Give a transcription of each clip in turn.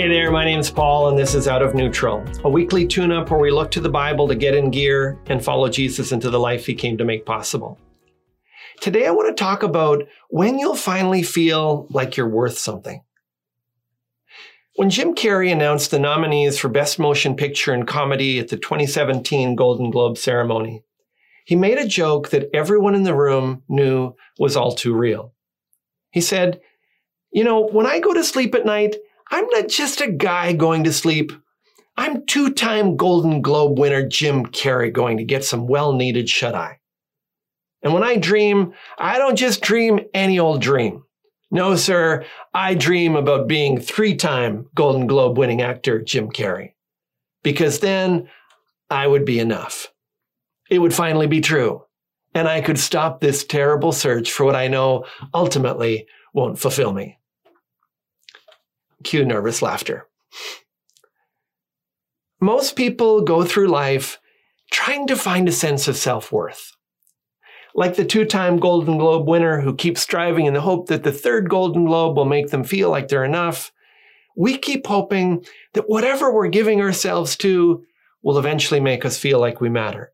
Hey there, my name is Paul and this is Out of Neutral, a weekly tune-up where we look to the Bible to get in gear and follow Jesus into the life he came to make possible. Today I want to talk about when you'll finally feel like you're worth something. When Jim Carrey announced the nominees for Best Motion Picture in Comedy at the 2017 Golden Globe ceremony, he made a joke that everyone in the room knew was all too real. He said, "You know, when I go to sleep at night, I'm not just a guy going to sleep. I'm two-time Golden Globe winner Jim Carrey going to get some well-needed shut-eye. And when I dream, I don't just dream any old dream. No, sir, I dream about being three-time Golden Globe winning actor Jim Carrey. Because then I would be enough. It would finally be true. And I could stop this terrible search for what I know ultimately won't fulfill me." Cue nervous laughter. Most people go through life trying to find a sense of self-worth. Like the two-time Golden Globe winner who keeps striving in the hope that the third Golden Globe will make them feel like they're enough, we keep hoping that whatever we're giving ourselves to will eventually make us feel like we matter.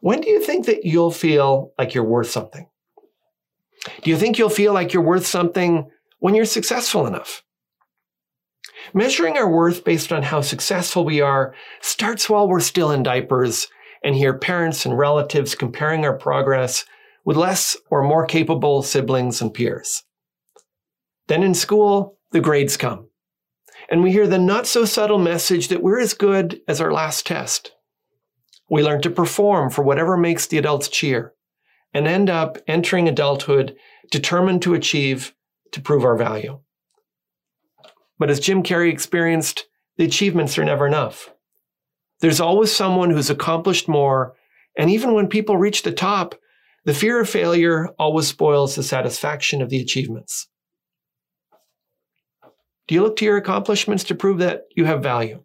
When do you think that you'll feel like you're worth something? Do you think you'll feel like you're worth something when you're successful enough? Measuring our worth based on how successful we are starts while we're still in diapers and hear parents and relatives comparing our progress with less or more capable siblings and peers. Then in school, the grades come, and we hear the not-so-subtle message that we're as good as our last test. We learn to perform for whatever makes the adults cheer and end up entering adulthood determined to achieve, to prove our value. But as Jim Carrey experienced, the achievements are never enough. There's always someone who's accomplished more, and even when people reach the top, the fear of failure always spoils the satisfaction of the achievements. Do you look to your accomplishments to prove that you have value?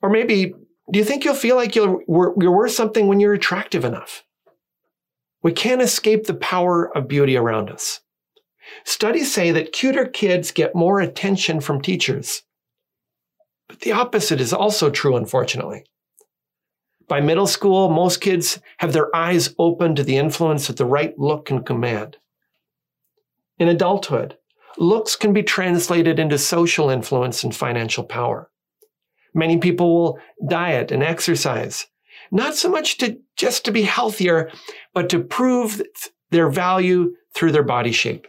Or maybe, do you think you'll feel like you're worth something when you're attractive enough? We can't escape the power of beauty around us. Studies say that cuter kids get more attention from teachers. But the opposite is also true, unfortunately. By middle school, most kids have their eyes open to the influence that the right look can command. In adulthood, looks can be translated into social influence and financial power. Many people will diet and exercise, not so much just to be healthier, but to prove their value through their body shape.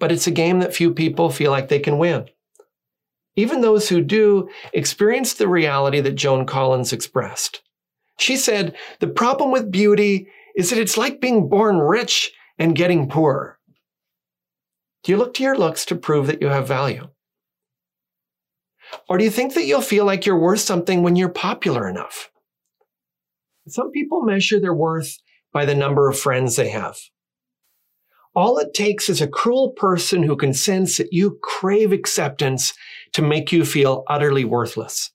But it's a game that few people feel like they can win. Even those who do experience the reality that Joan Collins expressed. She said, "The problem with beauty is that it's like being born rich and getting poorer." Do you look to your looks to prove that you have value? Or do you think that you'll feel like you're worth something when you're popular enough? Some people measure their worth by the number of friends they have. All it takes is a cruel person who can sense that you crave acceptance to make you feel utterly worthless.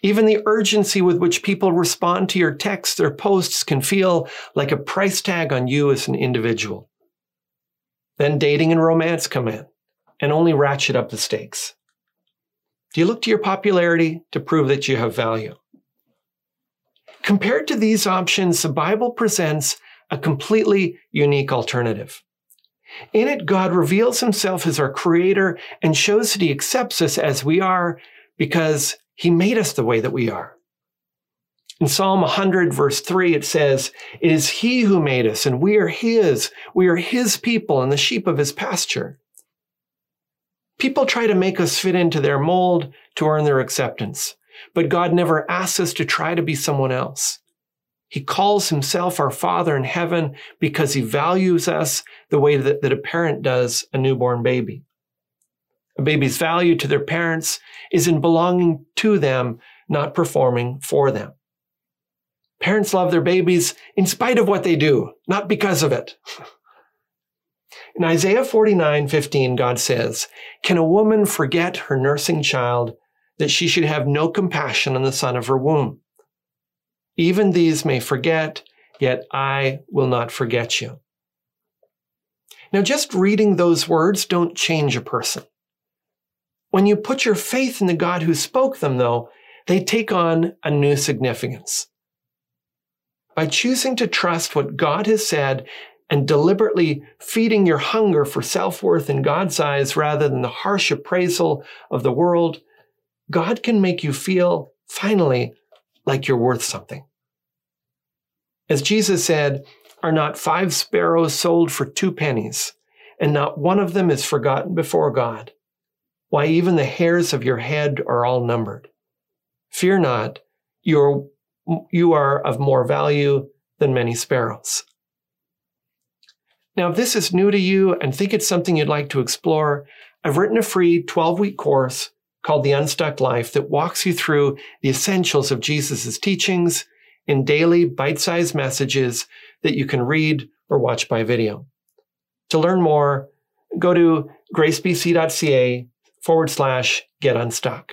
Even the urgency with which people respond to your texts or posts can feel like a price tag on you as an individual. Then dating and romance come in and only ratchet up the stakes. Do you look to your popularity to prove that you have value? Compared to these options, the Bible presents a completely unique alternative. In it, God reveals himself as our creator and shows that he accepts us as we are because he made us the way that we are. In Psalm 100, verse 3, it says, "It is he who made us, and we are his. We are his people and the sheep of his pasture." People try to make us fit into their mold to earn their acceptance, but God never asks us to try to be someone else. He calls himself our Father in heaven because he values us the way that a parent does a newborn baby. A baby's value to their parents is in belonging to them, not performing for them. Parents love their babies in spite of what they do, not because of it. In Isaiah 49:15, God says, "Can a woman forget her nursing child, that she should have no compassion on the son of her womb? Even these may forget, yet I will not forget you." Now, just reading those words don't change a person. When you put your faith in the God who spoke them, though, they take on a new significance. By choosing to trust what God has said and deliberately feeding your hunger for self-worth in God's eyes rather than the harsh appraisal of the world, God can make you feel, finally, like you're worth something. As Jesus said, "Are not 5 sparrows sold for 2 pennies, and not one of them is forgotten before God? Why, even the hairs of your head are all numbered. Fear not, you are of more value than many sparrows." Now, if this is new to you and think it's something you'd like to explore, I've written a free 12-week course called The Unstuck Life that walks you through the essentials of Jesus' teachings in daily bite-sized messages that you can read or watch by video. To learn more, go to gracebc.ca/getunstuck.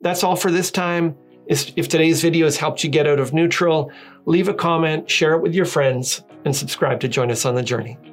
That's all for this time. If today's video has helped you get out of neutral, leave a comment, share it with your friends, and subscribe to join us on the journey.